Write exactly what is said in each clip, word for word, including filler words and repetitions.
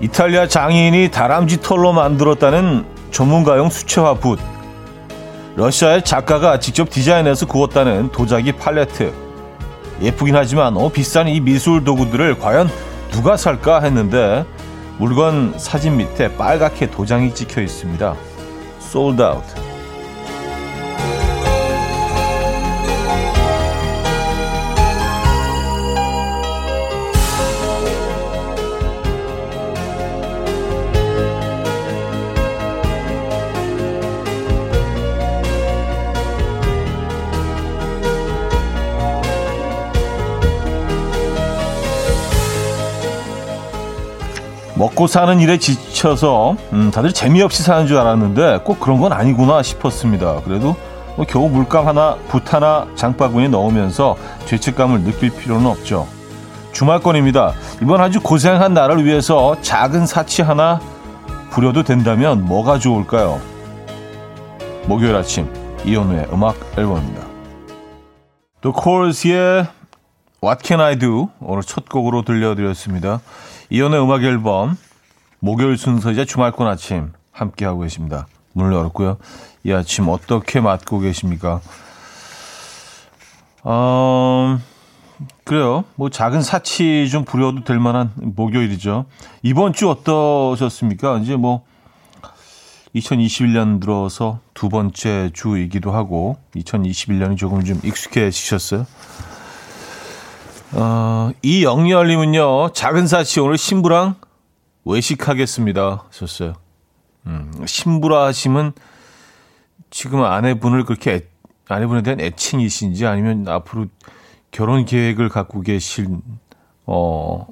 이탈리아 장인이 다람쥐 털로 만들었다는 전문가용 수채화 붓, 러시아의 작가가 직접 디자인해서 구웠다는 도자기 팔레트, 예쁘긴 하지만 어, 비싼 이 미술 도구들을 과연 누가 살까 했는데 물건 사진 밑에 빨갛게 도장이 찍혀 있습니다. Sold out. 먹고 사는 일에 지쳐서 음, 다들 재미없이 사는 줄 알았는데 꼭 그런 건 아니구나 싶었습니다. 그래도 뭐 겨우 물감 하나, 붓 하나, 장바구니에 넣으면서 죄책감을 느낄 필요는 없죠. 주말권입니다. 이번 아주 고생한 나를 위해서 작은 사치 하나 부려도 된다면 뭐가 좋을까요? 목요일 아침 이현우의 음악 앨범입니다. The Chorus의 What Can I Do 오늘 첫 곡으로 들려드렸습니다. 이연의 음악 앨범 목요일 순서이자 주말권 아침 함께하고 계십니다. 문을 열었고요. 이 아침 어떻게 맞고 계십니까? 어, 그래요. 뭐 작은 사치 좀 부려도 될 만한 목요일이죠. 이번 주 어떠셨습니까? 이제 뭐 이천이십일 년 들어서 두 번째 주이기도 하고 이천이십일 년이 조금 좀 익숙해지셨어요? 어, 이영렬님은요, 작은 사치 오늘 신부랑 외식하겠습니다. 하셨어요. 음, 신부라 하시면 지금 아내분을 그렇게 애, 아내분에 대한 애칭이신지 아니면 앞으로 결혼 계획을 갖고 계신 어,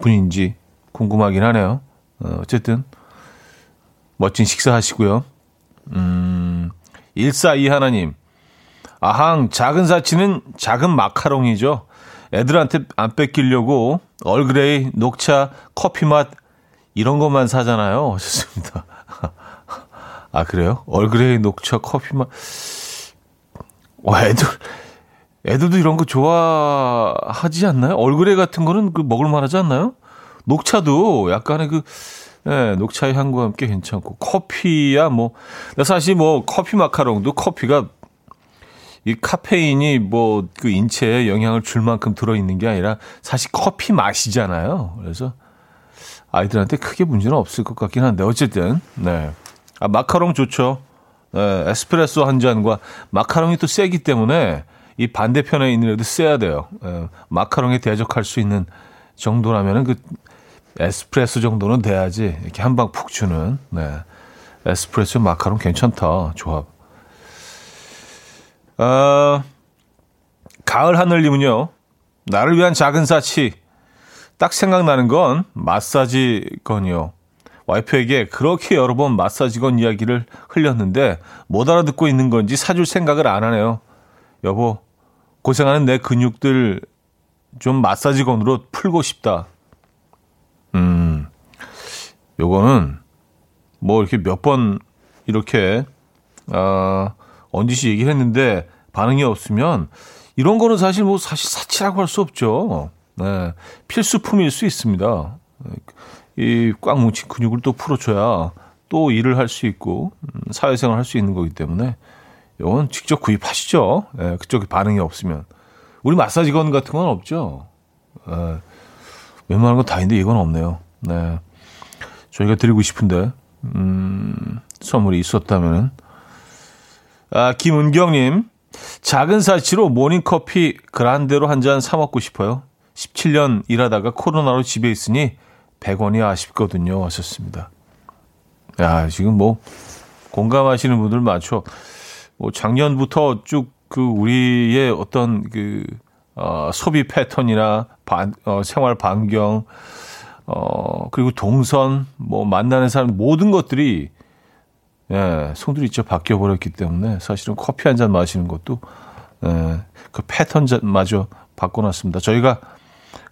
분인지 궁금하긴 하네요. 어, 어쨌든 멋진 식사하시고요. 음, 일사이 하나님, 아항 작은 사치는 작은 마카롱이죠. 애들한테 안 뺏기려고 얼그레이, 녹차, 커피맛 이런 것만 사잖아요. 어쨌습니다. 아 그래요? 얼그레이, 녹차, 커피맛. 와 애들 애들도 이런 거 좋아하지 않나요? 얼그레이 같은 거는 그 먹을만하지 않나요? 녹차도 약간의 그 예, 녹차의 향과 함께 괜찮고 커피야 뭐 사실 뭐 커피 마카롱도 커피가 이 카페인이 뭐 그 인체에 영향을 줄 만큼 들어있는 게 아니라 사실 커피 맛이잖아요. 그래서 아이들한테 크게 문제는 없을 것 같긴 한데 어쨌든 네. 아 마카롱 좋죠. 네, 에스프레소 한 잔과 마카롱이 또 세기 때문에 이 반대편에 있는 애도 세야 돼요. 네, 마카롱에 대적할 수 있는 정도라면은 그 에스프레소 정도는 돼야지 이렇게 한 방 푹 주는 네. 에스프레소 마카롱 괜찮다 조합. 어, 가을 하늘님은요, 나를 위한 작은 사치. 딱 생각나는 건 마사지건이요. 와이프에게 그렇게 여러 번 마사지건 이야기를 흘렸는데 못 알아듣고 있는 건지 사줄 생각을 안 하네요. 여보, 고생하는 내 근육들 좀 마사지건으로 풀고 싶다. 음, 요거는 뭐 이렇게 몇 번 이렇게, 아, 어, 언제시 얘기를 했는데 반응이 없으면 이런 거는 사실 뭐 사실 사치라고 할 수 없죠. 네, 필수품일 수 있습니다. 이 꽉 뭉친 근육을 또 풀어줘야 또 일을 할 수 있고 사회생활 할 수 있는 거기 때문에 이건 직접 구입하시죠. 네, 그쪽에 반응이 없으면. 우리 마사지건 같은 건 없죠. 네, 웬만한 건 다 있는데 이건 없네요. 네, 저희가 드리고 싶은데 음, 선물이 있었다면은. 아, 김은경님, 작은 사치로 모닝커피 그란데로 한 잔 사 먹고 싶어요. 십칠 년 일하다가 코로나로 집에 있으니 백 원이 아쉽거든요. 하셨습니다. 야, 지금 뭐, 공감하시는 분들 많죠. 뭐, 작년부터 쭉 그, 우리의 어떤 그, 어, 소비 패턴이나 반, 어, 생활 반경, 어, 그리고 동선, 뭐, 만나는 사람, 모든 것들이 예, 송두리째 바뀌어버렸기 때문에 사실은 커피 한 잔 마시는 것도 예, 그 패턴마저 바꿔놨습니다. 저희가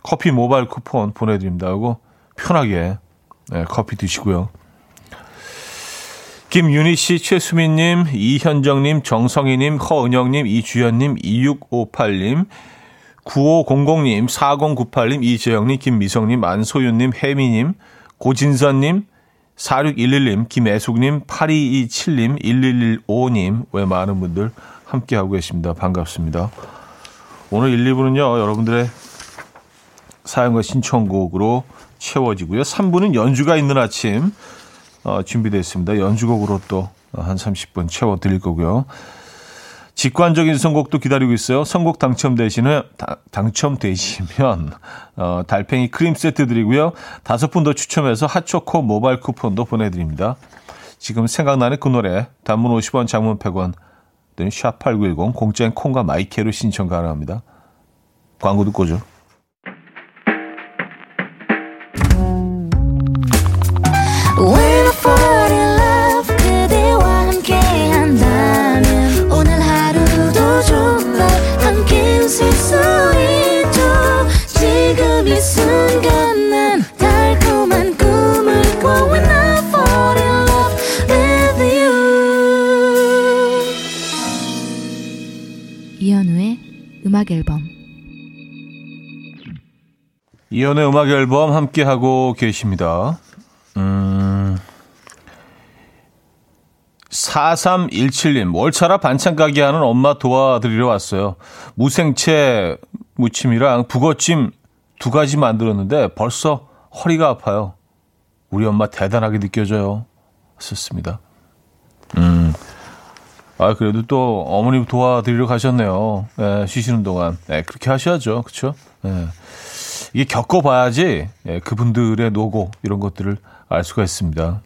커피 모바일 쿠폰 보내드립니다 하고 편하게 예, 커피 드시고요. 김윤희 씨, 최수민님, 이현정님, 정성희님, 허은영님, 이주연님, 이육오팔님, 구오공공님, 사공구팔님, 이재영님, 김미성님, 안소윤님, 혜미님, 고진선님, 사육일일 님, 김애숙님, 팔이이칠 님, 일일일오 님 외 많은 분들 함께하고 계십니다. 반갑습니다. 오늘 일, 이 부는요. 여러분들의 사연과 신청곡으로 채워지고요. 삼 부는 연주가 있는 아침 어, 준비되어 있습니다. 연주곡으로 또 한 삼십 분 채워드릴 거고요. 직관적인 선곡도 기다리고 있어요. 선곡 당첨되시는, 다, 당첨되시면 어, 달팽이 크림 세트 드리고요. 다섯 분 더 추첨해서 핫초코 모바일 쿠폰도 보내드립니다. 지금 생각나는 그 노래, 단문 오십 원, 장문 백 원, 또는 샵팔구일공, 공짜인 콩과 마이케로 신청 가능합니다. 광고 듣고 오죠. 이현우의 음악 앨범. 이현우의 음악 앨범 함께 하고 계십니다. 음, 사삼일칠 님, 월차라 반찬 가게 하는 엄마 도와드리러 왔어요. 무생채 무침이랑 북어찜 두 가지 만들었는데 벌써 허리가 아파요. 우리 엄마 대단하게 느껴져요. 썼습니다. 음. 아, 그래도 또 어머님 도와드리러 가셨네요. 예, 쉬시는 동안. 예, 그렇게 하셔야죠. 그렇죠? 예. 이게 겪어봐야지 예, 그분들의 노고 이런 것들을 알 수가 있습니다.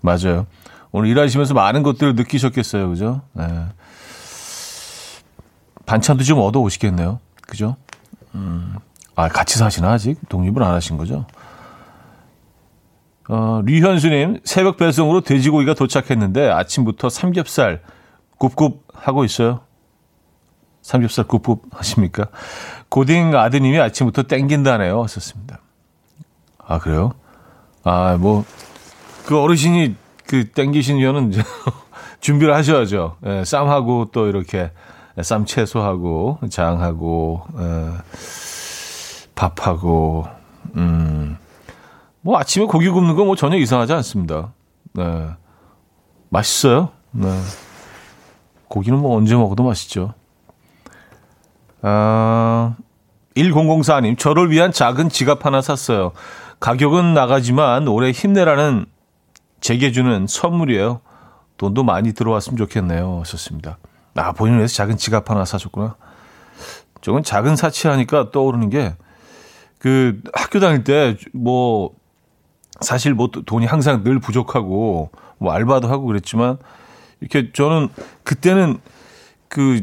맞아요. 오늘 일하시면서 많은 것들을 느끼셨겠어요. 그죠? 예. 반찬도 좀 얻어 오시겠네요. 그죠? 음. 아, 같이 사시나 아직? 독립을 안 하신 거죠? 어, 류현수님, 새벽 배송으로 돼지고기가 도착했는데 아침부터 삼겹살 굽굽 하고 있어요. 삼겹살 굽굽 하십니까? 고딩 아드님이 아침부터 땡긴다네요. 하셨습니다. 아, 그래요? 아, 뭐, 그 어르신이 그 땡기신 이유는 준비를 하셔야죠. 예, 쌈하고 또 이렇게 쌈 채소하고 장하고, 예, 밥하고, 음. 뭐 아침에 고기 굽는 거 뭐 전혀 이상하지 않습니다. 네. 맛있어요. 네. 고기는 뭐 언제 먹어도 맛있죠. 아, 일공공사 님, 저를 위한 작은 지갑 하나 샀어요. 가격은 나가지만 올해 힘내라는 제게 주는 선물이에요. 돈도 많이 들어왔으면 좋겠네요. 썼습니다. 아, 본인을 위해서 작은 지갑 하나 사줬구나. 저건 작은 사치하니까 떠오르는 게 그 학교 다닐 때 뭐 사실 뭐 돈이 항상 늘 부족하고 뭐 알바도 하고 그랬지만 이렇게 저는 그때는 그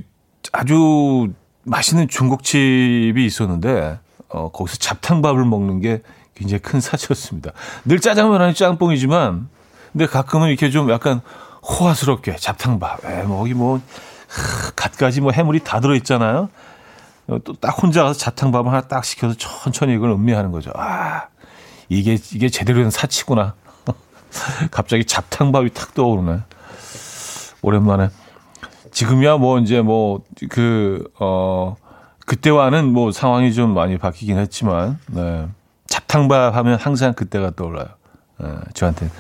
아주 맛있는 중국집이 있었는데 어 거기서 잡탕밥을 먹는 게 굉장히 큰 사치였습니다. 늘 짜장면 아니 짬뽕이지만 근데 가끔은 이렇게 좀 약간 호화스럽게 잡탕밥. 에 뭐 여기 뭐 갖가지 뭐 해물이 다 들어 있잖아요. 또 딱 혼자 가서 잡탕밥을 하나 딱 시켜서 천천히 이걸 음미하는 거죠. 아, 이게, 이게 제대로 된 사치구나. 갑자기 잡탕밥이 탁 떠오르네. 오랜만에. 지금이야 뭐 이제 뭐, 그, 어, 그때와는 뭐 상황이 좀 많이 바뀌긴 했지만, 네. 잡탕밥 하면 항상 그때가 떠올라요. 네, 저한테는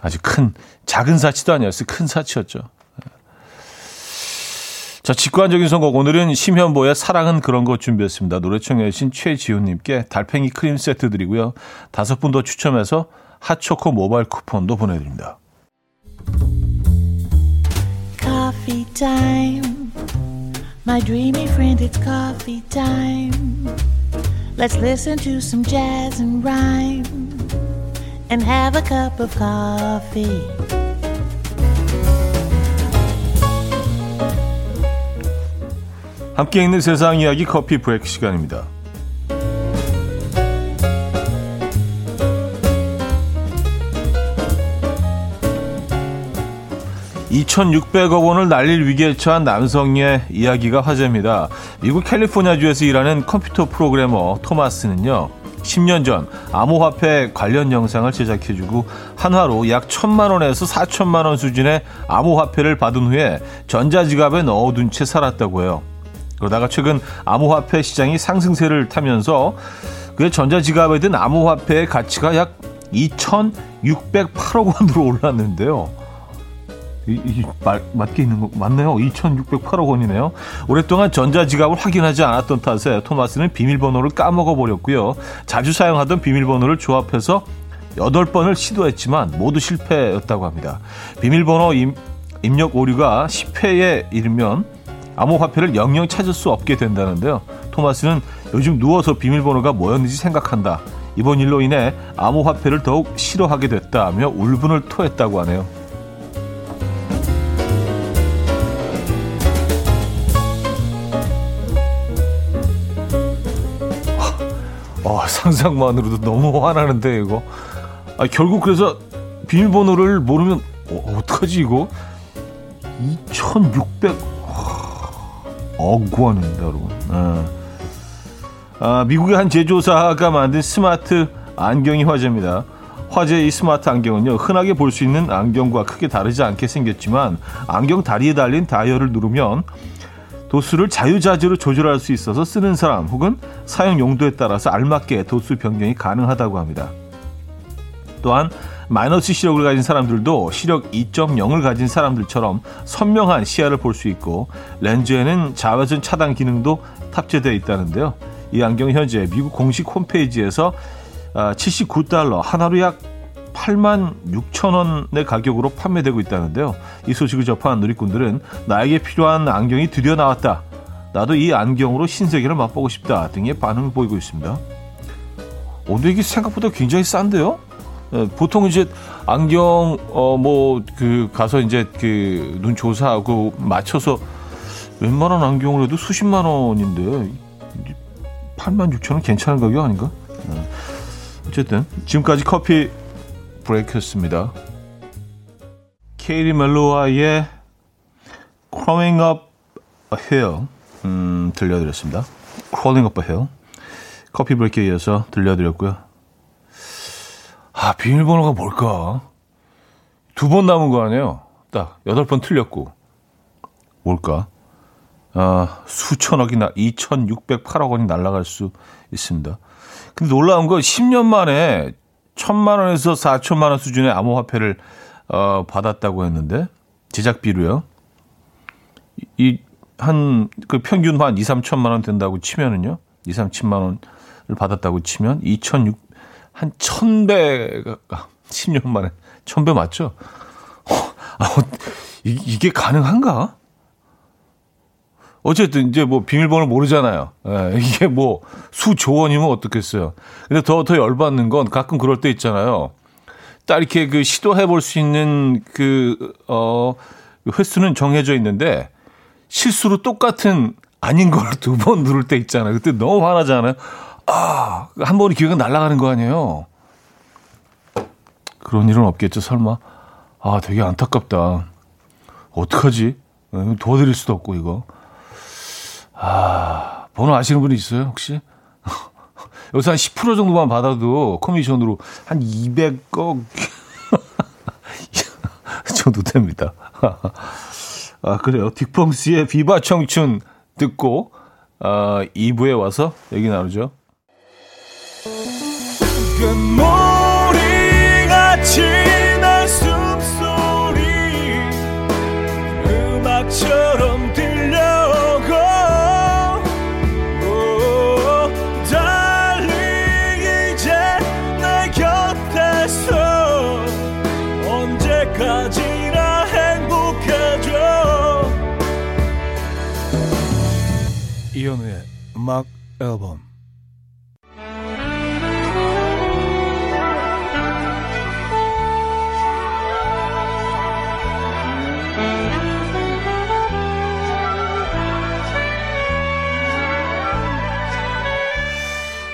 아주 큰, 작은 사치도 아니었어요. 큰 사치였죠. 자, 직관적인 선곡. 오늘은 심현보의 사랑은 그런 것 준비했습니다. 노래 청해주신 최지훈님께 달팽이 크림 세트 드리고요. 다섯 분 더 추첨해서 핫초코 모바일 쿠폰도 보내드립니다. Coffee time. My dreamy friend, it's coffee time. Let's listen to some jazz and rhyme and have a cup of coffee. 함께 있는 세상 이야기 커피 브레이크 시간입니다. 이천육백억 원을 날릴 위기에 처한 남성의 이야기가 화제입니다. 미국 캘리포니아주에서 일하는 컴퓨터 프로그래머 토마스는요, 십 년 전 암호화폐 관련 영상을 제작해주고 한화로 약 천만 원에서 사천만 원 수준의 암호화폐를 받은 후에 전자지갑에 넣어둔 채 살았다고 해요. 그러다가 최근 암호화폐 시장이 상승세를 타면서 그의 전자지갑에 든 암호화폐의 가치가 약 이천육백팔억 원으로 올랐는데요. 이, 이, 말, 맞게 있는 거 맞네요. 이천육백팔억 원이네요. 오랫동안 전자지갑을 확인하지 않았던 탓에 토마스는 비밀번호를 까먹어 버렸고요. 자주 사용하던 비밀번호를 조합해서 여덟 번을 시도했지만 모두 실패였다고 합니다. 비밀번호 임, 입력 오류가 십 회에 이르면 암호화폐를 영영 찾을 수 없게 된다는데요. 토마스는 요즘 누워서 비밀번호가 뭐였는지 생각한다. 이번 일로 인해 암호화폐를 더욱 싫어하게 됐다며 울분을 토했다고 하네요. 어, 상상만으로도 너무 화나는데 이거. 아, 결국 그래서 비밀번호를 모르면 어, 어떡하지 이거? 이천육백억 원입니다, 여러분. 아. 아, 미국의 한 제조사가 만든 스마트 안경이 화제입니다. 화제의 이 스마트 안경은요, 흔하게 볼 수 있는 안경과 크게 다르지 않게 생겼지만 안경 다리에 달린 다이얼을 누르면 도수를 자유자재로 조절할 수 있어서 쓰는 사람 혹은 사용 용도에 따라서 알맞게 도수 변경이 가능하다고 합니다. 또한 마이너스 시력을 가진 사람들도 시력 이 점 영을 가진 사람들처럼 선명한 시야를 볼 수 있고 렌즈에는 자외선 차단 기능도 탑재되어 있다는데요. 이 안경은 현재 미국 공식 홈페이지에서 칠십구 달러, 하나로 약 팔만 육천 원의 가격으로 판매되고 있다는데요. 이 소식을 접한 누리꾼들은 나에게 필요한 안경이 드디어 나왔다. 나도 이 안경으로 신세계를 맛보고 싶다 등의 반응을 보이고 있습니다. 근데 이게 생각보다 굉장히 싼데요? 보통 이제 안경 어 뭐 그 가서 이제 그 눈 조사하고 맞춰서 웬만한 안경을 해도 수십만 원인데 팔만 육천 원 괜찮은 가격 아닌가? 어쨌든 지금까지 커피 브레이크였습니다. 케이리 멜로와의 Crawling Up a Hill 음, 들려드렸습니다. Crawling Up a Hill 커피 브레이크에 이어서 들려드렸고요. 아, 비밀번호가 뭘까? 두 번 남은 거 아니에요? 딱 여덟 번 틀렸고 뭘까? 아, 수천억이나 이천육백팔억 원이 날아갈 수 있습니다. 근데 놀라운 건 십 년 만에 천만 원에서 사천만 원 수준의 암호화폐를 어, 받았다고 했는데 제작비로요. 이 한 그 평균 한 이삼천만 원 된다고 치면은요, 이삼천만 원을 받았다고 치면 이천육 한 천배가 십 년 만에 천배 맞죠? 아, 이게 가능한가? 어쨌든 이제 뭐 비밀번호 모르잖아요. 예, 이게 뭐 수조 원이면 어떻겠어요. 근데 더, 더 열받는 건 가끔 그럴 때 있잖아요. 딱 이렇게 그 시도해 볼 수 있는 그, 어, 횟수는 정해져 있는데 실수로 똑같은 아닌 걸 두 번 누를 때 있잖아요. 그때 너무 화나잖아요. 아, 한 번의 기회가 날아가는 거 아니에요? 그런 일은 없겠죠, 설마? 아, 되게 안타깝다. 어떡하지? 도와드릴 수도 없고, 이거. 아, 번호 아시는 분이 있어요, 혹시? 여기서 한 십 퍼센트 정도만 받아도 커미션으로 한 이백억 정도 됩니다. 아, 그래요. 딕퐁스의 비바 청춘 듣고 어, 이 부에 와서 얘기 나누죠. 금오리같이 날 숨소리 음악처럼 들려오고 오, 달리 이제 내 곁에서 언제까지나 행복해져. 이현우의 음악 앨범.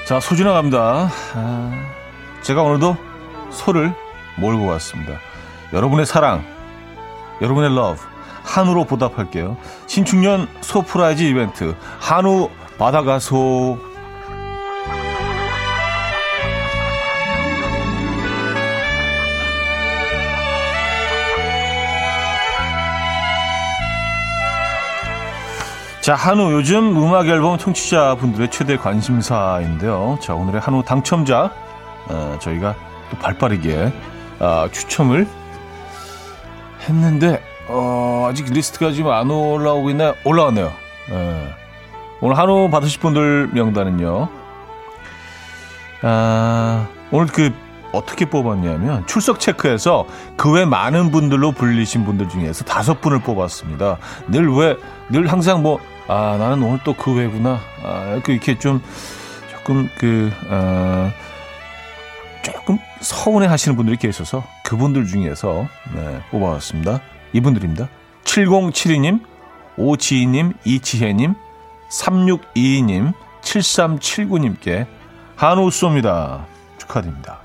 자, 소 지나갑니다. 아, 제가 오늘도 소를 몰고 왔습니다. 여러분의 사랑, 여러분의 러브, 한우로 보답할게요. 신축년 소프라이즈 이벤트, 한우 받아가소. 자, 한우 요즘 음악 앨범 청취자분들의 최대 관심사인데요. 자, 오늘의 한우 당첨자 어, 저희가 발빠르게 아, 추첨을 했는데 어, 아직 리스트가 지금 안 올라오고 있나요? 올라왔네요. 예. 오늘 한우 받으실 분들 명단은요. 아, 오늘 그 어떻게 뽑았냐면 출석 체크해서 그 외 많은 분들로 불리신 분들 중에서 다섯 분을 뽑았습니다. 늘 왜, 늘 항상 뭐 아, 나는 오늘 또 그 외구나. 아, 그 이렇게 좀 조금 그 아, 조금 서운해 하시는 분들이 계셔서 그분들 중에서 네, 뽑아왔습니다. 이분들입니다. 칠공칠이 님, 오지이 님, 이지혜님, 삼육이이 님, 칠삼칠구 님께 한우 쏩니다. 축하드립니다.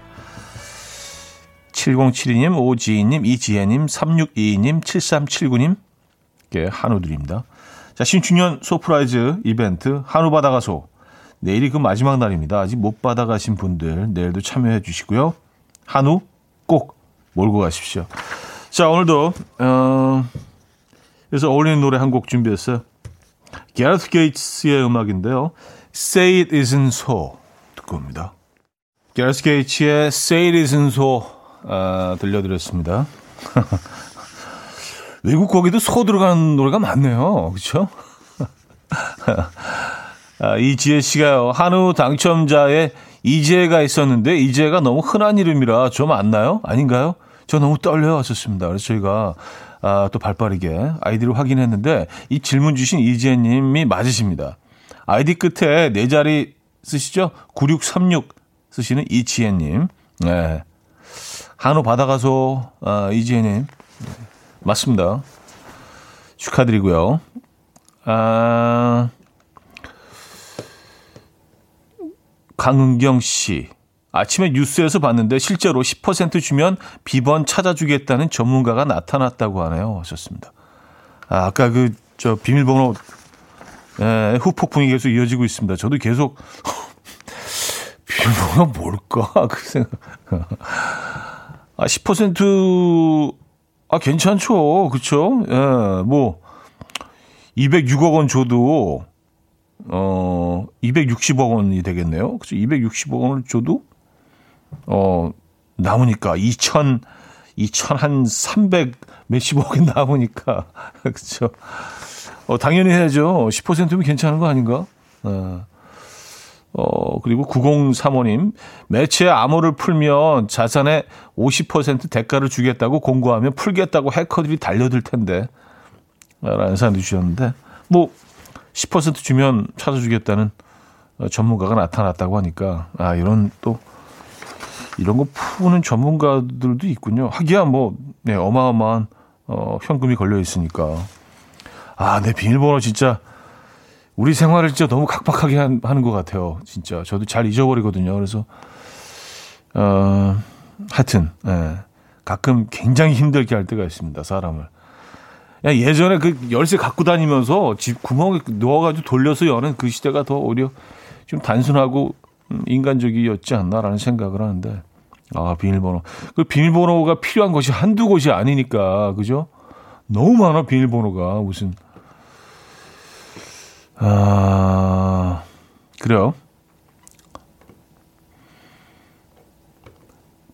칠공칠이 님, 오지이 님, 이지혜님, 삼육이이 님, 칠삼칠구 님께 한우 드립니다. 자, 신축년 소프라이즈 이벤트 한우 받아가소. 내일이 그 마지막 날입니다. 아직 못 받아가신 분들 내일도 참여해 주시고요. 한우 꼭 몰고 가십시오. 자, 오늘도 어, 그래서 어울리는 노래 한 곡 준비했어요. 게르트 게이츠의 음악인데요. Say It Isn't So 듣고 옵니다. 게르트 게이츠의 Say It Isn't So 아, 들려드렸습니다. 외국 거기도 소 들어가는 노래가 많네요. 그렇죠? 아, 이지혜 씨가요. 한우 당첨자에 이재가 있었는데 이재가 너무 흔한 이름이라 좀 안 나요? 아닌가요? 저 너무 떨려요 하셨습니다. 그래서 저희가 아, 또 발빠르게 아이디를 확인했는데 이 질문 주신 이재님이 맞으십니다. 아이디 끝에 네 자리 쓰시죠? 구육삼육 쓰시는 이지혜님. 네. 한우 받아가서 아, 이지혜님. 맞습니다. 축하드리고요. 아, 강은경 씨. 아침에 뉴스에서 봤는데 실제로 십 퍼센트 주면 비번 찾아주겠다는 전문가가 나타났다고 하네요. 하셨습니다. 아, 아까 그 저 비밀번호 예, 후폭풍이 계속 이어지고 있습니다. 저도 계속 비밀번호가 뭘까 그 생각. 아, 십 퍼센트 아 괜찮죠, 그렇죠? 예, 뭐 이백육억 원 줘도 어 이백육십억 원이 되겠네요. 그렇죠? 이백육십억 원을 줘도 어, 남으니까, 이천, 이천 한 삼백 몇십억이 남으니까, 그쵸. 어, 당연히 해야죠. 십 퍼센트면 괜찮은 거 아닌가? 어, 어 그리고 구공삼오 님, 매체의 암호를 풀면 자산의 오십 퍼센트 대가를 주겠다고 공고하면 풀겠다고 해커들이 달려들 텐데, 라는 사람도 주셨는데, 뭐, 십 퍼센트 주면 찾아주겠다는 전문가가 나타났다고 하니까, 아, 이런 또, 이런 거 푸는 전문가들도 있군요. 하기야 뭐 네, 어마어마한 어, 현금이 걸려 있으니까. 아, 내 비밀번호 진짜 우리 생활을 진짜 너무 각박하게 한, 하는 것 같아요. 진짜 저도 잘 잊어버리거든요. 그래서 어, 하여튼 예, 가끔 굉장히 힘들게 할 때가 있습니다. 사람을. 야, 예전에 그 열쇠 갖고 다니면서 집 구멍에 넣어가지고 돌려서 여는 그 시대가 더 오히려 좀 단순하고 인간적이었지 않나라는 생각을 하는데, 아, 비밀번호. 그 비밀번호가 필요한 것이 한두 곳이 아니니까, 그죠? 너무 많아, 비밀번호가. 무슨. 아, 그래요.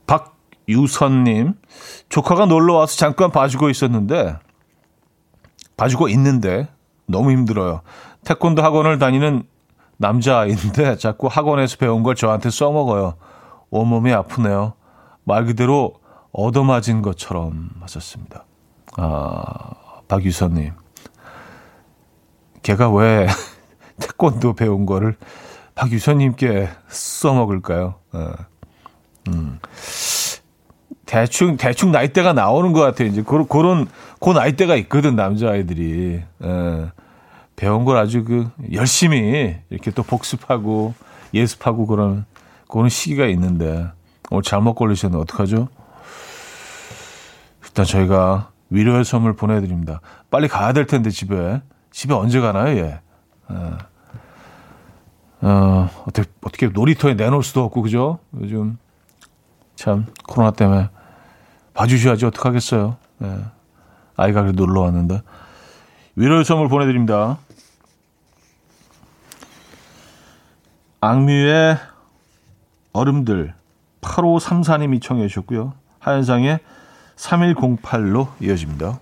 박유선님, 조카가 놀러 와서 잠깐 봐주고 있었는데, 봐주고 있는데, 너무 힘들어요. 태권도 학원을 다니는 남자아이인데 자꾸 학원에서 배운 걸 저한테 써먹어요. 온몸이 아프네요. 말 그대로 얻어맞은 것처럼 하셨습니다. 아, 박유선님. 걔가 왜 태권도 배운 거를 박유선님께 써먹을까요? 아, 음. 대충, 대충 나이대가 나오는 것 같아요. 이제 그런, 그런, 그 나이대가 있거든, 남자아이들이. 아. 배운 걸 아주 그 열심히 이렇게 또 복습하고 예습하고 그런 그런 시기가 있는데 오늘 잘못 걸리셨는데 어떡하죠? 일단 저희가 위로의 선물 보내드립니다. 빨리 가야 될 텐데 집에 집에 언제 가나요? 예. 어, 어떻게 어떻게 놀이터에 내놓을 수도 없고 그죠? 요즘 참 코로나 때문에 봐주셔야지 어떡하겠어요? 예. 아이가 그래도 놀러 왔는데 위로의 선물 보내드립니다. 악뮤의 얼음들 팔오삼사님이 청해 주셨고요. 하연상의 삼일공팔로 이어집니다.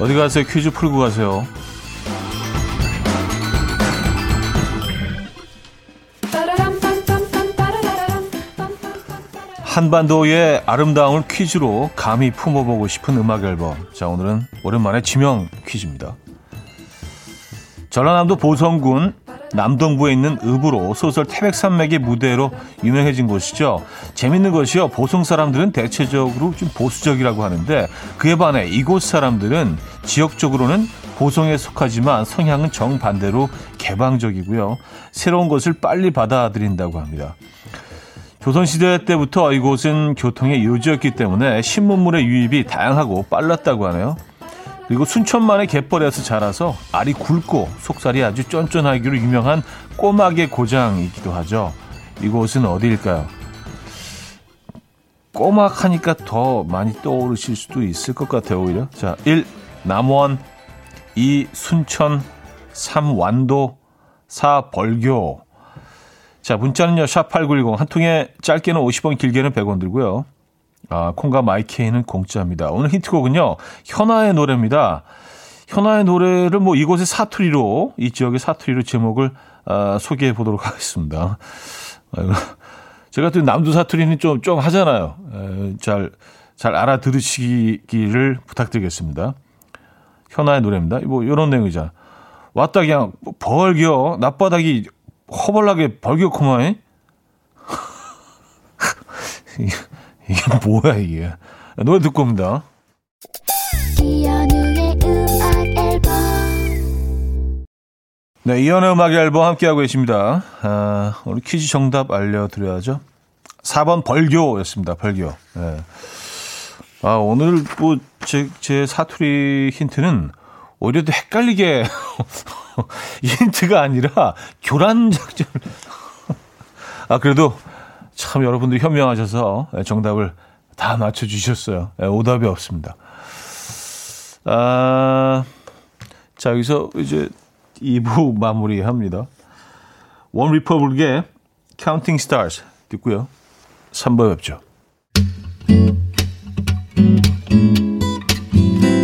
어디 가세요? 퀴즈 풀고 가세요. 한반도의 아름다움을 퀴즈로 감히 품어보고 싶은 음악 앨범. 자, 오늘은 오랜만에 지명 퀴즈입니다. 전라남도 보성군 남동부에 있는 읍으로 소설 태백산맥의 무대로 유명해진 곳이죠. 재밌는 것이요, 보성 사람들은 대체적으로 좀 보수적이라고 하는데 그에 반해 이곳 사람들은 지역적으로는 보성에 속하지만 성향은 정반대로 개방적이고요, 새로운 것을 빨리 받아들인다고 합니다. 조선시대 때부터 이곳은 교통의 요지였기 때문에 신문물의 유입이 다양하고 빨랐다고 하네요. 그리고 순천만의 갯벌에서 자라서 알이 굵고 속살이 아주 쫀쫀하기로 유명한 꼬막의 고장이기도 하죠. 이곳은 어디일까요? 꼬막 하니까 더 많이 떠오르실 수도 있을 것 같아요, 오히려. 자, 일. 남원, 이. 순천, 삼. 완도, 사. 벌교. 자, 문자는요, 샵팔구일공. 한 통에 짧게는 오십 원, 길게는 백 원 들고요. 아, 콩과 마이케이는 공짜입니다. 오늘 힌트곡은요, 현아의 노래입니다. 현아의 노래를 뭐 이곳의 사투리로, 이 지역의 사투리로 제목을 아, 소개해 보도록 하겠습니다. 제가 또 남도 사투리는 좀, 좀 하잖아요. 에, 잘, 잘 알아들으시기를 부탁드리겠습니다. 현아의 노래입니다. 뭐, 요런 내용이잖아. 왔다, 그냥, 벌겨. 낮바닥이 허벌나게 벌겼구만. 이게 뭐야, 이게. 노래 듣고 옵니다. 이현우의 음악 앨범. 네, 이현우의 음악 앨범 함께하고 계십니다. 아, 오늘 퀴즈 정답 알려드려야죠. 사 번 벌교였습니다. 벌교. 네. 아, 오늘 뭐 제, 제 사투리 힌트는 오히려 더 헷갈리게 힌트가 아니라 교란 작전을. 아, 그래도 참 여러분들이 현명하셔서 정답을 다 맞춰주셨어요. 오답이 없습니다. 아, 자, 여기서 이제 이 부 마무리합니다. One Republic의 Counting Stars 듣고요. 삼 부에 뵙죠.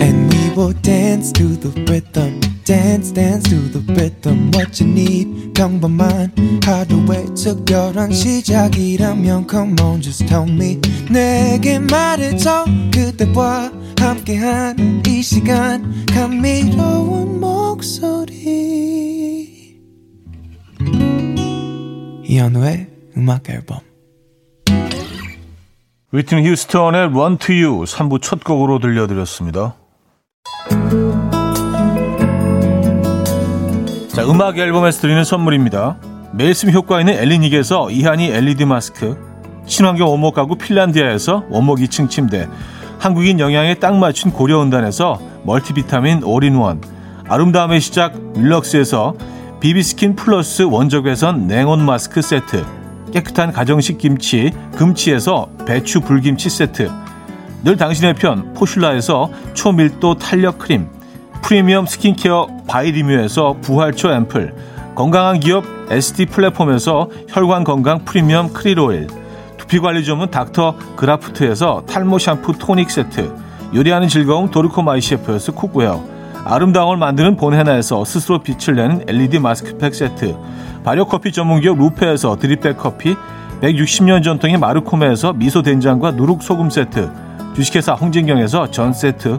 And we will dance to the rhythm. Dance, dance to the rhythm. What you need, come by mine. 하루에 특별한 시작이라면 come on, just tell me. 내게 말해줘, 그대와 함께한 이 시간. 감미로운 목소리. 이현우의 음악 앨범. 위튼 휴스턴의 Run to You 삼 부 첫 곡으로 들려드렸습니다. 자, 음악 앨범에서 드리는 선물입니다. 매일 쓰면 효과 있는 엘리닉에서 이하니 엘이디 마스크, 친환경 원목 가구 핀란디아에서 원목 이 층 침대, 한국인 영양에 딱 맞춘 고려온단에서 멀티비타민 올인원, 아름다움의 시작 윌럭스에서 비비스킨 플러스 원적외선 냉온 마스크 세트, 깨끗한 가정식 김치 금치에서 배추 불김치 세트, 늘 당신의 편 포슐라에서 초밀도 탄력 크림, 프리미엄 스킨케어 바이리뮤에서 부활초 앰플, 건강한 기업 에스티 플랫폼에서 혈관건강 프리미엄 크릴오일, 두피관리 전문 닥터 그라프트에서 탈모 샴푸 토닉 세트, 요리하는 즐거움 도르코 마이셰프에서 쿡웨어, 아름다움을 만드는 본헤나에서 스스로 빛을 내는 엘이디 마스크팩 세트, 발효커피 전문기업 루페에서 드립백 커피, 백육십 년 전통의 마르코메에서 미소된장과 누룩소금 세트, 주식회사 홍진경에서 전 세트,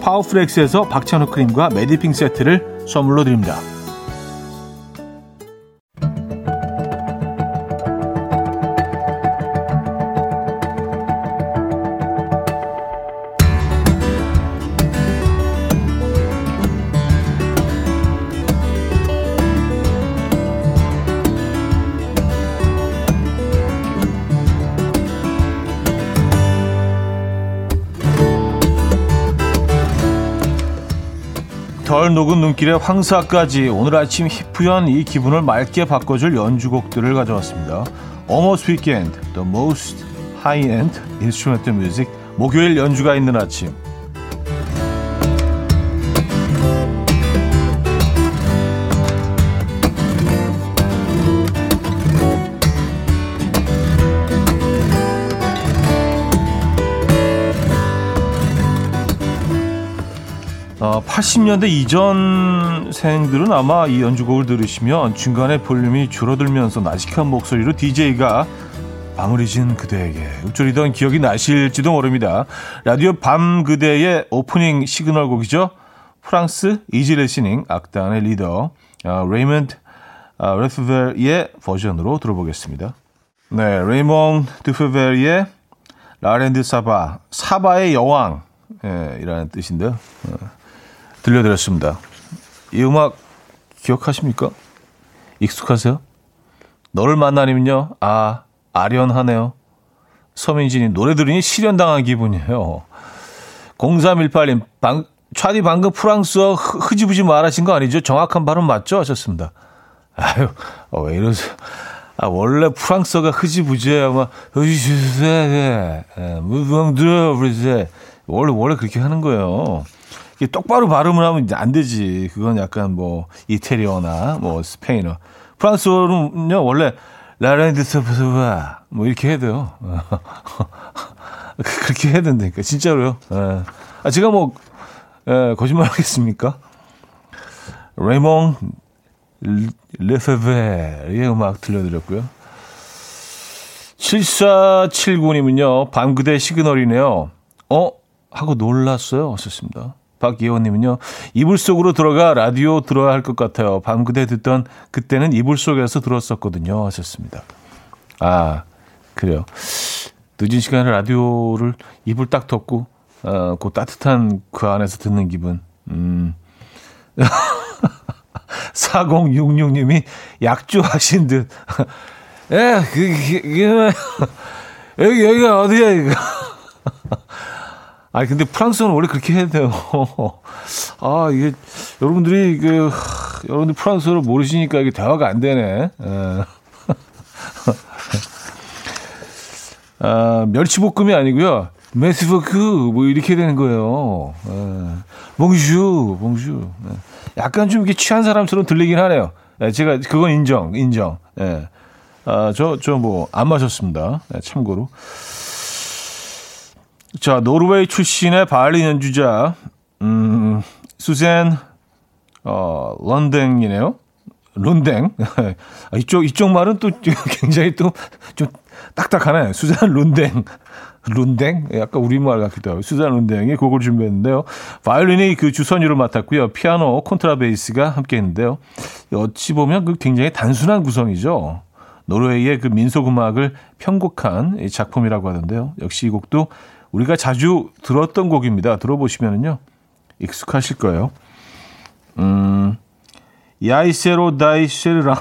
파워프렉스에서 박찬호 크림과 메디핑 세트를 선물로 드립니다. 덜 녹은 눈길에 황사까지 오늘 아침 희프연 이 기분을 맑게 바꿔줄 연주곡들을 가져왔습니다. Almost Weekend, The Most High-End Instrumental Music, 목요일 연주가 있는 아침. 팔십 년대 이전생들은 아마 이 연주곡을 들으시면 중간에 볼륨이 줄어들면서 나직한 목소리로 디제이가 마무리 지은 그대에게 읊조리던 기억이 나실지도 모릅니다. 라디오 밤 그대의 오프닝 시그널 곡이죠. 프랑스 이지 레시닝 악단의 리더 레이먼트 드퍼벨의 버전으로 들어보겠습니다. 네, 레이먼트 드퍼벨의 라렌드 사바, 사바의 여왕 예, 이라는 뜻인데요. 들려드렸습니다. 이 음악 기억하십니까? 익숙하세요? 너를 만나니면요. 아, 아련하네요. 서민진이 노래 들으니 실현당한 기분이에요. 공삼일팔 님, 방, 차디 방금 프랑스어 흐지부지 말하신 거 아니죠? 정확한 발음 맞죠? 하셨습니다. 아유, 어, 왜 이러세요? 아, 원래 프랑스어가 흐지부지해요. 막, 흐지부지해. 무방드러브리세. 원래, 원래 그렇게 하는 거예요. 똑바로 발음을 하면 안 되지. 그건 약간 뭐 이태리어나 뭐 스페인어. 프랑스어는요, 원래 라렌드서브스바 뭐 이렇게 해야 돼요. 그렇게 해야 된다니까. 진짜로요. 아, 제가 뭐 에, 거짓말 하겠습니까? 레몽 르페베의 음악 들려드렸고요. 칠사칠구 님은요. 밤그대 시그널이네요. 어? 하고 놀랐어요. 썼습니다. 박예원님은요. 이불 속으로 들어가 라디오 들어야 할 것 같아요. 밤그대 듣던 그때는 이불 속에서 들었었거든요. 하셨습니다. 아, 그래요. 늦은 시간에 라디오를 이불 딱 덮고 어, 그 따뜻한 그 안에서 듣는 기분. 음. 사공육육 님이 약주하신 듯. 예, 그, 그, 그, 여기, 여기가 어디야, 이거. 아니, 근데 프랑스어는 원래 그렇게 해야 돼요. 아, 이게, 여러분들이, 그, 여러분들 프랑스어를 모르시니까 이게 대화가 안 되네. 아, 멸치볶음이 아니고요. 메스포크, 뭐, 이렇게 되는 거예요. 봉주, 봉주. 약간 좀 이렇게 취한 사람처럼 들리긴 하네요. 제가, 그건 인정, 인정. 예. 아, 저, 저 뭐, 안 마셨습니다. 참고로. 자, 노르웨이 출신의 바이올린 연주자 음, 수잔 어, 런댕이네요. 런댕. 이쪽 이쪽 말은 또 굉장히 또 좀 딱딱하네. 수잔 런댕. 런댕? 약간 우리말 같기도 하고. 수잔 런댕이 곡을 준비했는데요. 바이올린이 그 주선율을 맡았고요. 피아노, 콘트라베이스가 함께 했는데요. 어찌 보면 그 굉장히 단순한 구성이죠. 노르웨이의 그 민속 음악을 편곡한 이 작품이라고 하는데요. 역시 이 곡도 우리가 자주 들었던 곡입니다. 들어보시면은요, 익숙하실 거예요. 음, 야이세로 다이세르람.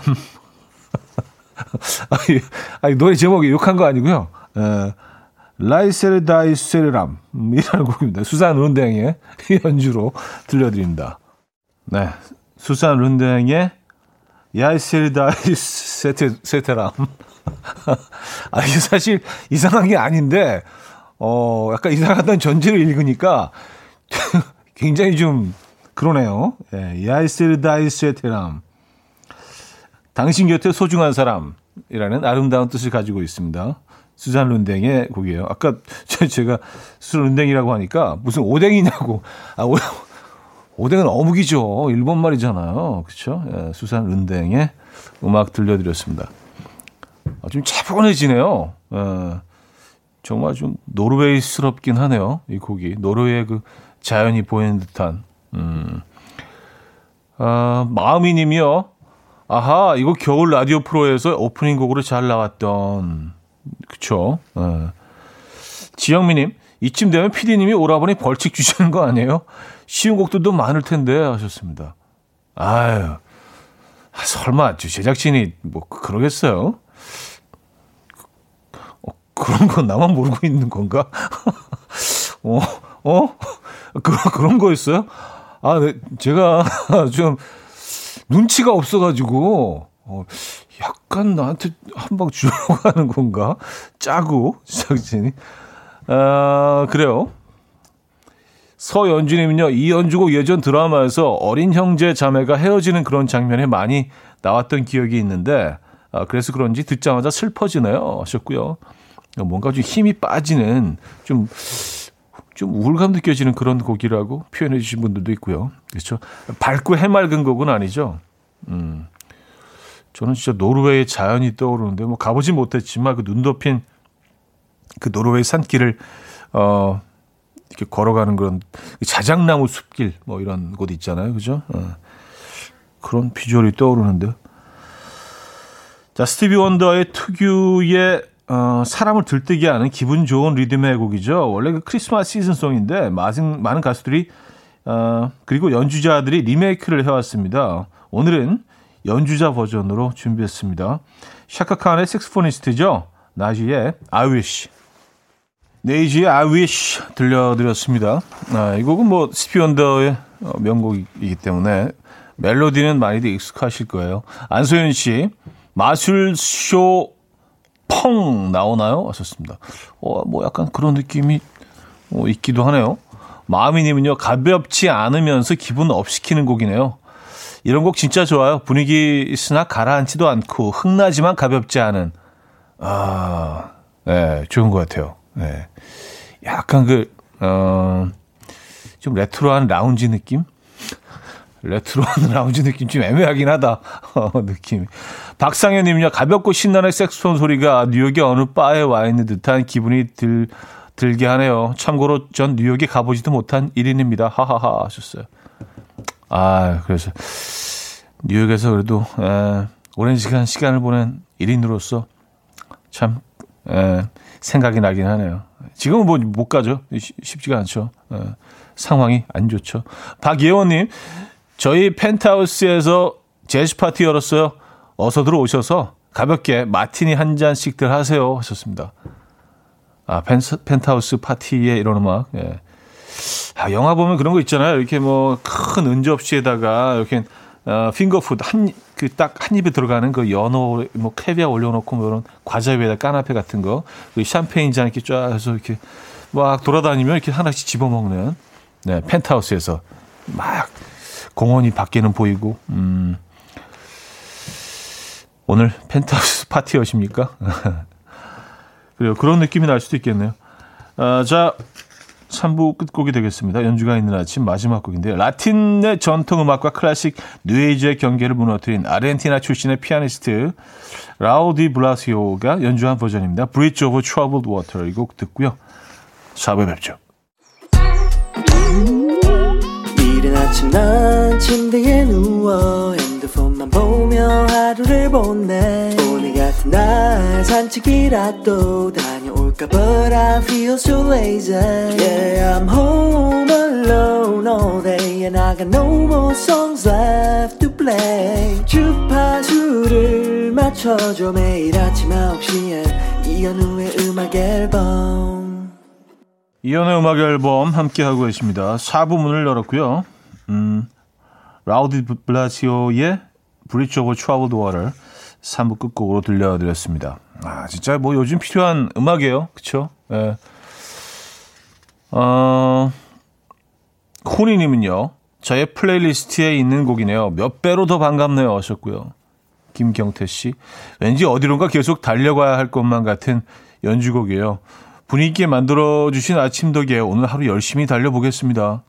아니, 아니, 노래 제목이 욕한 거 아니고요. 에, 라이세르 다이세르람. 이라는 곡입니다. 수잔 런댕의 연주로 들려드립니다. 네. 수잔 런댕의 야이세르 다이세테람. 아, 이게 사실 이상한 게 아닌데, 어, 약간 이상하다는 전제를 읽으니까 굉장히 좀 그러네요. 예, 야이셀 다이스의 테람. 당신 곁에 소중한 사람이라는 아름다운 뜻을 가지고 있습니다. 수잔 런댕의 곡이에요. 아까 제가 수잔 런댕이라고 하니까 무슨 오뎅이냐고. 아, 오, 오뎅은 어묵이죠. 일본 말이잖아요. 그렇죠? 예, 수잔 런댕의 음악 들려드렸습니다. 아, 좀 차분해지네요. 예. 정말 좀 노르웨이스럽긴 하네요. 이 곡이 노르웨이의 그 자연이 보이는 듯한. 음. 아, 마음이님이요. 아하, 이거 겨울 라디오 프로에서 오프닝 곡으로 잘 나왔던. 그쵸? 네. 지영미님, 이쯤 되면 피디님이 오라버니 벌칙 주시는 거 아니에요? 쉬운 곡들도 많을 텐데 하셨습니다. 아유, 설마 제작진이 뭐 그러겠어요? 그런 건 나만 모르고 있는 건가? 어, 어? 그런, 그런 거였어요? 아, 네, 제가 좀 눈치가 없어가지고 어, 약간 나한테 한방 주려고 하는 건가? 짜고 시작진이. 아, 그래요. 서연주님은요, 이 연주곡 예전 드라마에서 어린 형제 자매가 헤어지는 그런 장면에 많이 나왔던 기억이 있는데, 아, 그래서 그런지 듣자마자 슬퍼지네요 하셨고요. 뭔가 좀 힘이 빠지는, 좀, 좀 우울감 느껴지는 그런 곡이라고 표현해 주신 분들도 있고요. 그렇죠. 밝고 해맑은 곡은 아니죠. 음, 저는 진짜 노르웨이의 자연이 떠오르는데, 뭐 가보진 못했지만 그 눈 덮인 그 노르웨이 산길을, 어, 이렇게 걸어가는 그런 자작나무 숲길 뭐 이런 곳 있잖아요, 그죠? 어. 그런 비주얼이 떠오르는데요. 자, 스티비 원더의 특유의 어, 사람을 들뜨게 하는 기분 좋은 리듬의 곡이죠. 원래 그 크리스마스 시즌송인데 많은, 많은 가수들이 어, 그리고 연주자들이 리메이크를 해왔습니다. 오늘은 연주자 버전으로 준비했습니다. 샤카칸의 색소포니스트죠. 나지의 I Wish. 네이지의 I Wish 들려드렸습니다. 아, 이 곡은 뭐 스티비 원더의 명곡이기 때문에 멜로디는 많이들 익숙하실 거예요. 안소연 씨, 마술쇼 펑 나오나요? 하셨습니다. 어, 뭐 약간 그런 느낌이 어, 있기도 하네요. 마미님은요, 가볍지 않으면서 기분 업 시키는 곡이네요. 이런 곡 진짜 좋아요. 분위기 있으나 가라앉지도 않고 흥나지만 가볍지 않은. 아, 네, 좋은 것 같아요. 네, 약간 그, 어, 좀 레트로한 라운지 느낌? 레트로한 라운지 느낌 좀 애매하긴 하다. 어, 느낌이. 박상현 님은요, 가볍고 신나는 색소폰 소리가 뉴욕의 어느 바에 와 있는 듯한 기분이 들, 들게 하네요. 참고로 전 뉴욕에 가보지도 못한 일인입니다. 하하하 하셨어요. 아, 그래서 뉴욕에서 그래도 에, 오랜 시간 시간을 보낸 일인으로서 참 에, 생각이 나긴 하네요. 지금은 뭐 못 가죠. 쉽지가 않죠. 에, 상황이 안 좋죠. 박예원님, 저희 펜트하우스에서 재즈 파티 열었어요. 어서 들어오셔서 가볍게 마티니 한 잔씩들 하세요 하셨습니다. 아, 펜스, 펜트하우스 파티에 이런 음악. 예. 아, 영화 보면 그런 거 있잖아요. 이렇게 뭐 큰 은접시에다가 이렇게 어, 핑거푸드 한 그 딱 한 입에 들어가는 그 연어 뭐 캐비아 올려놓고 뭐 이런 과자 위에다 까나페 같은 거, 샴페인 잔 이렇게 쫙 해서 이렇게 막 돌아다니면 이렇게 하나씩 집어 먹는. 네, 펜트하우스에서 막 공원이 밖에는 보이고. 음, 오늘 펜트하우스 파티 여십니까? 그래요, 그런 느낌이 날 수도 있겠네요. 아, 자, 삼 부 끝곡이 되겠습니다. 연주가 있는 아침 마지막 곡인데요. 라틴의 전통음악과 클래식 뉴에이지의 경계를 무너뜨린 아르헨티나 출신의 피아니스트 라우디 블라시오가 연주한 버전입니다. Bridge over Troubled Water. 이 곡 듣고요. 사 부에 뵙죠. 이른 아침 난 침대에 누워 핸드폰만 보며 하루를 보내. 오늘 같은 날 산책이라도 다녀올까. But I feel so lazy. Yeah, I'm home alone all day and I got no more songs left to play. 주파수를 맞춰줘. 매일 아침 아홉 시에 이현우의 음악 앨범. 이연의 음악 앨범 함께하고 계십니다. 사 부 문을 열었고요. 음, 라우디 블라시오의 브릿지 오브 트러블드 워터 삼 부 끝곡으로 들려드렸습니다. 아, 진짜 뭐 요즘 필요한 음악이에요. 그쵸? 예. 어, 코니님은요, 저의 플레이리스트에 있는 곡이네요. 몇 배로 더 반갑네요 하셨고요. 김경태씨, 왠지 어디론가 계속 달려가야 할 것만 같은 연주곡이에요. 분위기에 만들어주신 아침 덕에 오늘 하루 열심히 달려보겠습니다.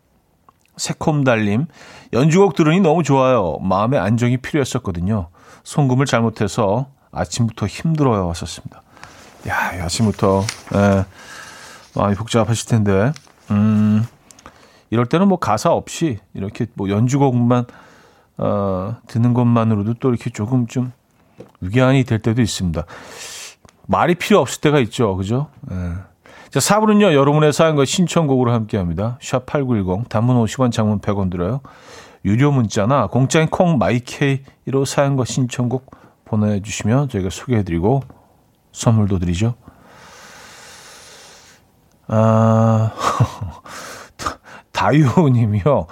새콤달님, 연주곡 들으니 너무 좋아요. 마음의 안정이 필요했었거든요. 송금을 잘못해서 아침부터 힘들어요 왔었습니다. 야, 아침부터 예, 마음이 복잡하실 텐데, 음, 이럴 때는 뭐 가사 없이 이렇게 뭐 연주곡만 어, 듣는 것만으로도 또 이렇게 조금 좀 위안이 될 때도 있습니다. 말이 필요 없을 때가 있죠, 그죠? 예. 자, 사 부는요, 여러분의 사연과 신청곡으로 함께합니다. 샵 팔구일공, 단문 오십 원, 장문 백 원 들어요. 유료 문자나 공짜인 콩 마이케이로 사연과 신청곡 보내주시면 저희가 소개해드리고 선물도 드리죠. 아, 다유님이요.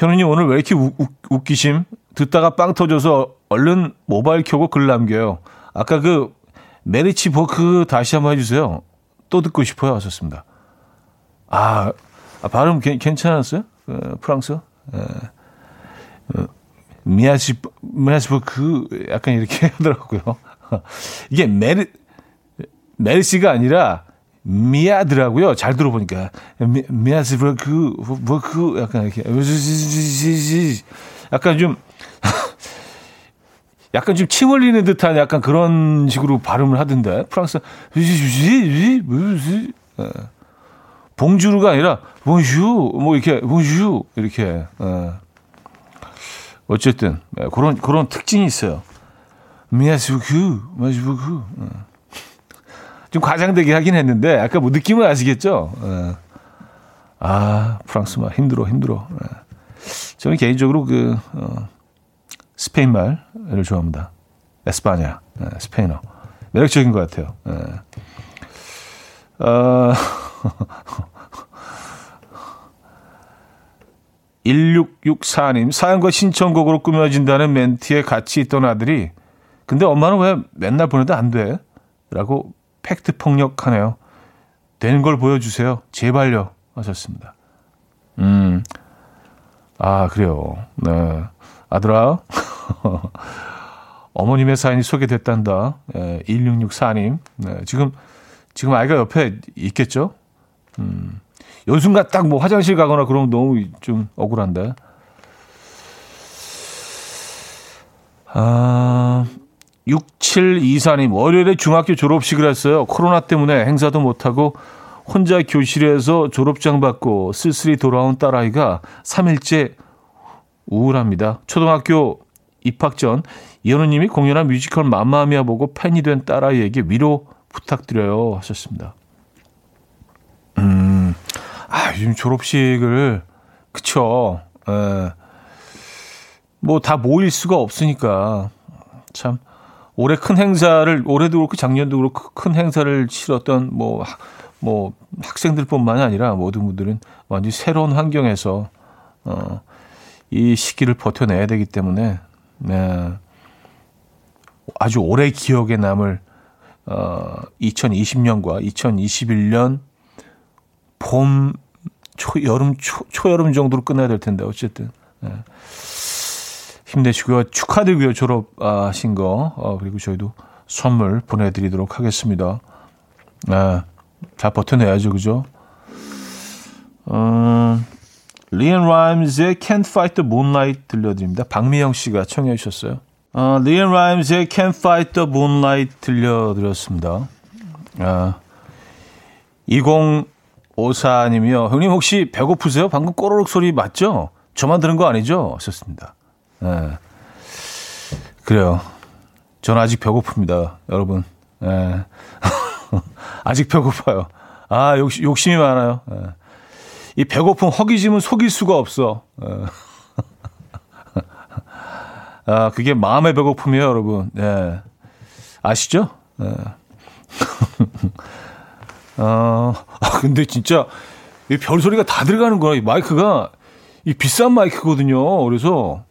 현우님 오늘 왜 이렇게 우, 우, 웃기심? 듣다가 빵 터져서 얼른 모바일 켜고 글 남겨요. 아까 그 메리치 버크 다시 한번 해주세요. 또 듣고 싶어요 하셨습니다. 아, 아 발음 게, 괜찮았어요? 어, 프랑스어? 어, 어, 미아시, 미아시 버크 약간 이렇게 하더라고요. 이게 메리, 메리시가 아니라 미아드라고요. 잘 들어보니까 미, 미아시 버크, 버크 약간 이렇게 약간 좀 약간 좀 침흘리는 듯한 약간 그런 식으로 발음을 하던데 프랑스 봉주르가 아니라 봉주 뭐 이렇게 봉주 이렇게 어쨌든 그런 그런 특징이 있어요. 미아스부크 마스부크 좀 과장되게 하긴 했는데 아까 뭐 느낌은 아시겠죠? 아 프랑스 말 힘들어 힘들어. 저는 개인적으로 그 어, 스페인 말을 좋아합니다. 에스파냐, 네, 스페인어. 매력적인 것 같아요. 네. 어, 일육육사 님, 사연과 신청곡으로 꾸며진다는 멘트에 같이 있던 아들이 근데 엄마는 왜 맨날 보내도 안 돼? 라고 팩트 폭력하네요. 되는 걸 보여주세요. 제발요. 하셨습니다. 음... 아, 그래요. 네. 아들아, 어머님의 사연이 소개됐단다. 네, 일육육사 님. 네, 지금, 지금 아이가 옆에 있겠죠? 음. 요 순간 딱 뭐 화장실 가거나 그러면 너무 좀 억울한데. 아, 육칠이사 님. 월요일에 중학교 졸업식을 했어요. 코로나 때문에 행사도 못하고, 혼자 교실에서 졸업장 받고 쓸쓸히 돌아온 딸아이가 삼 일째 우울합니다. 초등학교 입학 전 이현우님이 공연한 뮤지컬 마마미아 보고 팬이 된 딸아이에게 위로 부탁드려요 하셨습니다. 음, 아 요즘 졸업식을 그쵸? 에, 뭐 다 모일 수가 없으니까 참 올해 큰 행사를 올해도 그렇고 작년도 그렇고 큰 행사를 치렀던 뭐. 뭐 학생들뿐만이 아니라 모든 분들은 완전히 새로운 환경에서 어, 이 시기를 버텨내야 되기 때문에 네, 아주 오래 기억에 남을 어, 이천이십 년과 이천이십일 년 봄, 초, 여름, 초, 초여름 정도로 끝나야 될 텐데 어쨌든 네. 힘내시고요. 축하드리고요. 졸업하신 거 어, 그리고 저희도 선물 보내드리도록 하겠습니다. 네. 다 버텨내야죠, 그죠? 음, 리앤 라임즈의 Can't Fight the Moonlight 들려드립니다. 박미영 씨가 청해 주셨어요. 어, 리앤 라임즈의 Can't Fight the Moonlight 들려드렸습니다. 아, 이공오사 님이요. 형님 혹시 배고프세요? 방금 꼬르륵 소리 맞죠? 저만 들은 거 아니죠? 썼습니다. 예. 그래요. 전 아직 배고픕니다, 여러분. 예. 아직 배고파요. 아, 욕심, 욕심이 많아요. 예. 이 배고픔 허기짐은 속일 수가 없어. 예. 아, 그게 마음의 배고픔이에요, 여러분. 예. 아시죠? 예. 어, 아, 근데 진짜 이 별소리가 다 들어가는구나. 이 마이크가 이 비싼 마이크거든요. 그래서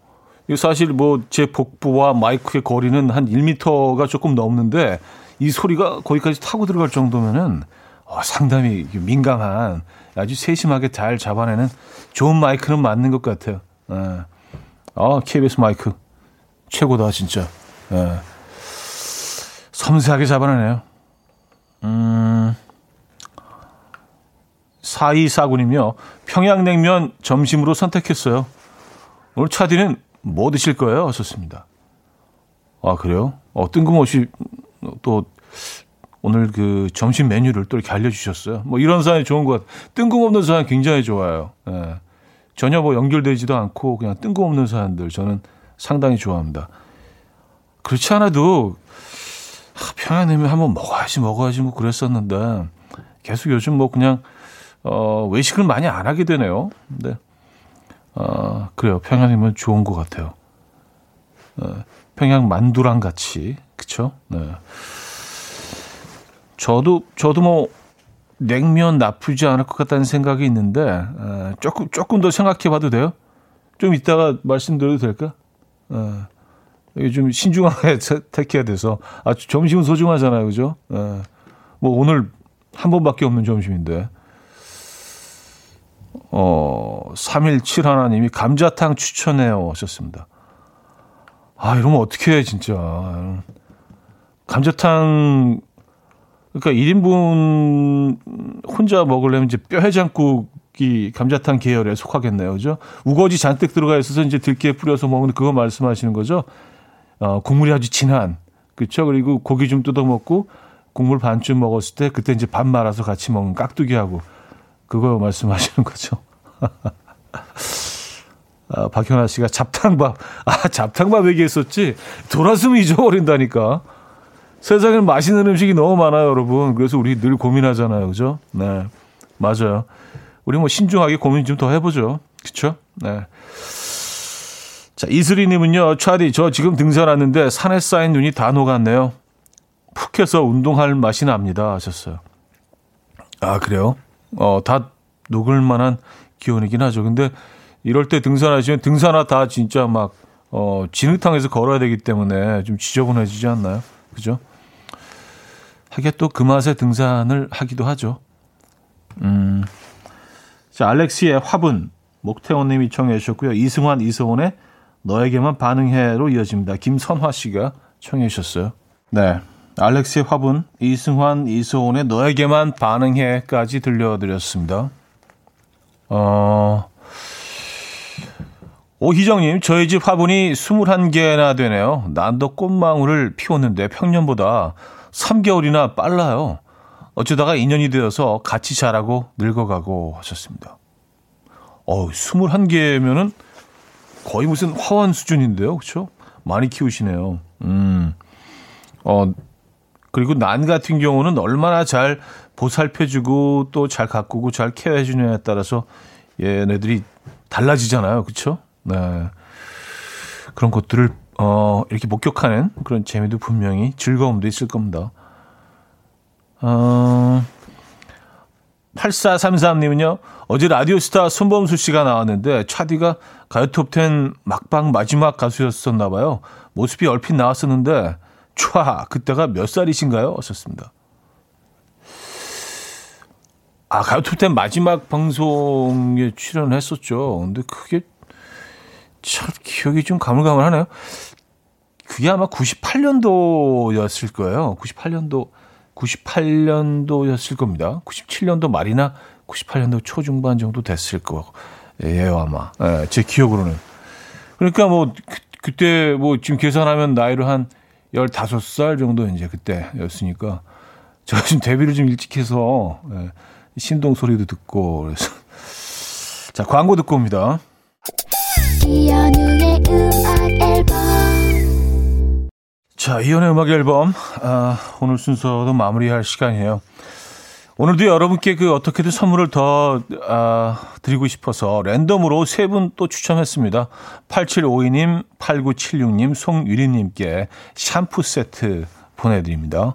이 사실 뭐 제 복부와 마이크의 거리는 한 일 미터가 조금 넘는데 이 소리가 거기까지 타고 들어갈 정도면은 어, 상당히 민감한 아주 세심하게 잘 잡아내는 좋은 마이크는 맞는 것 같아요. 예. 아, 케이비에스 마이크 최고다 진짜. 예. 섬세하게 잡아내네요. 음, 사이사구 님이요. 평양냉면 점심으로 선택했어요. 오늘 차디는 뭐 드실 거예요? 하셨습니다. 아 그래요? 어, 뜬금없이 또 오늘 그 점심 메뉴를 또 이렇게 알려주셨어요. 뭐 이런 사연이 좋은 것 같아요. 뜬금없는 사연 굉장히 좋아요. 예. 전혀 뭐 연결되지도 않고 그냥 뜬금없는 사연들 저는 상당히 좋아합니다. 그렇지 않아도 아, 평양냉면 한번 먹어야지 먹어야지 뭐 그랬었는데 계속 요즘 뭐 그냥 어, 외식을 많이 안 하게 되네요. 근데 어, 그래요. 평양냉면 좋은 것 같아요. 예. 평양 만두랑 같이. 그렇죠? 네. 저도 저도 뭐 냉면 나쁘지 않을 것 같다는 생각이 있는데 에, 조금 조금 더 생각해봐도 돼요? 좀 이따가 말씀드려도 될까? 어, 이게 좀 신중하게 택해야 돼서. 아, 점심은 소중하잖아요, 그죠? 어, 뭐 오늘 한 번밖에 없는 점심인데. 어, 삼일칠 하나님이 감자탕 추천해요 하셨습니다. 아, 이러면 어떻게 해, 진짜. 감자탕, 그러니까 일 인분 혼자 먹으려면 이제 뼈해장국이 감자탕 계열에 속하겠네요. 그죠? 우거지 잔뜩 들어가 있어서 이제 들깨 뿌려서 먹는 그거 말씀하시는 거죠? 어, 국물이 아주 진한. 그렇죠? 그리고 고기 좀 뜯어 먹고 국물 반쯤 먹었을 때 그때 이제 밥 말아서 같이 먹는 깍두기하고 그거 말씀하시는 거죠. 아, 박현아 씨가 잡탕밥. 아, 잡탕밥 얘기했었지. 돌아서면 잊어버린다니까. 세상에는 맛있는 음식이 너무 많아요, 여러분. 그래서 우리 늘 고민하잖아요, 그죠? 네, 맞아요. 우리 뭐 신중하게 고민 좀 더 해보죠, 그렇죠? 네. 자, 이슬이님은요, 차디, 저 지금 등산 왔는데 산에 쌓인 눈이 다 녹았네요. 푹해서 운동할 맛이 납니다, 하셨어요. 아, 그래요? 어, 다 녹을 만한 기온이긴 하죠. 근데 이럴 때 등산하시면 등산화 다 진짜 막 어, 진흙탕에서 걸어야 되기 때문에 좀 지저분해지지 않나요? 그죠? 하게 또 그 맛에 등산을 하기도 하죠. 음, 자, 알렉시의 화분, 목태원님이 청해 주셨고요. 이승환, 이서원의 너에게만 반응해로 이어집니다. 김선화 씨가 청해 주셨어요. 네, 알렉시의 화분, 이승환, 이서원의 너에게만 반응해까지 들려드렸습니다. 어, 오희정님, 저희 집 화분이 스물한 개나 되네요. 난도 꽃망울을 피웠는데 평년보다 삼 개월이나 빨라요. 어쩌다가 인연이 되어서 같이 자라고 늙어가고 하셨습니다. 어, 스물한 개면은 거의 무슨 화원 수준인데요, 그렇죠? 많이 키우시네요. 음, 어, 그리고 난 같은 경우는 얼마나 잘 보살펴주고 또 잘 가꾸고 잘 케어해주느냐에 따라서 얘네들이 달라지잖아요, 그렇죠? 네, 그런 것들을 어, 이렇게 목격하는 그런 재미도 분명히 즐거움도 있을 겁니다. 어, 팔사삼삼님은요. 어제 라디오스타 손범수 씨가 나왔는데 차디가 가요톱텐 막방 마지막 가수였었나 봐요. 모습이 얼핏 나왔었는데 촤, 그때가 몇 살이신가요? 하셨습니다. 아, 가요톱텐 마지막 방송에 출연했었죠. 근데 그게 참 기억이 좀 가물가물하네요. 그게 아마 구십팔 년도였을 거예요. 구십팔 년도, 구십팔 년도였을 겁니다. 구십칠 년도 말이나 구십팔 년도 초중반 정도 됐을 거예요, 아마. 예, 제 기억으로는. 그러니까 뭐, 그, 그때 뭐 지금 계산하면 나이로 한 열다섯 살 정도 이제 그때였으니까. 제가 지금 데뷔를 좀 일찍 해서, 예, 신동 소리도 듣고, 그래서. 자, 광고 듣고 옵니다. 이현우의 음악 앨범. 자, 이현우의 음악 앨범. 아, 오늘 순서도 마무리할 시간이에요. 오늘도 여러분께 그 어떻게든 선물을 더 아, 드리고 싶어서 랜덤으로 세 분 또 추첨했습니다. 팔칠오이 님, 팔구칠육 님, 송유리님께 샴푸 세트 보내드립니다.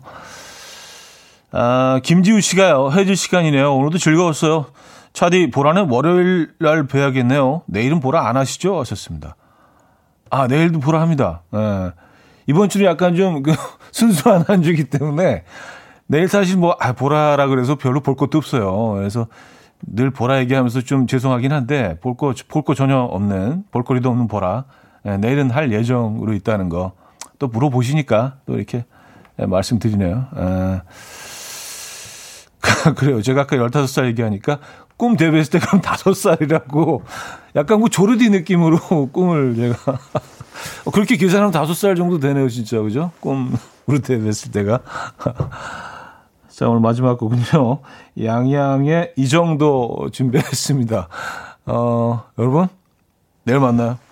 아, 김지우 씨가요. 해질 시간이네요. 오늘도 즐거웠어요. 차디, 보라는 월요일 날 뵈야겠네요. 내일은 보라 안 하시죠? 하셨습니다. 아, 내일도 보라 합니다. 예. 이번 주는 약간 좀 그 순수한 한 주기 때문에 내일 사실 뭐, 아, 보라라 그래서 별로 볼 것도 없어요. 그래서 늘 보라 얘기하면서 좀 죄송하긴 한데 볼 거, 볼 거 전혀 없는, 볼거리도 없는 보라. 예, 내일은 할 예정으로 있다는 거. 또 물어보시니까 또 이렇게 예, 말씀드리네요. 예. 그래요. 제가 아까 열다섯 살 얘기하니까 꿈 데뷔했을 때 그럼 다섯 살이라고 약간 그 조르디 느낌으로 꿈을 제가 그렇게 계산하면 다섯 살 정도 되네요, 진짜. 그죠? 꿈으로 데뷔했을 때가. 자, 오늘 마지막 곡은요. 양양의 이 정도 준비했습니다. 어, 여러분, 내일 만나요.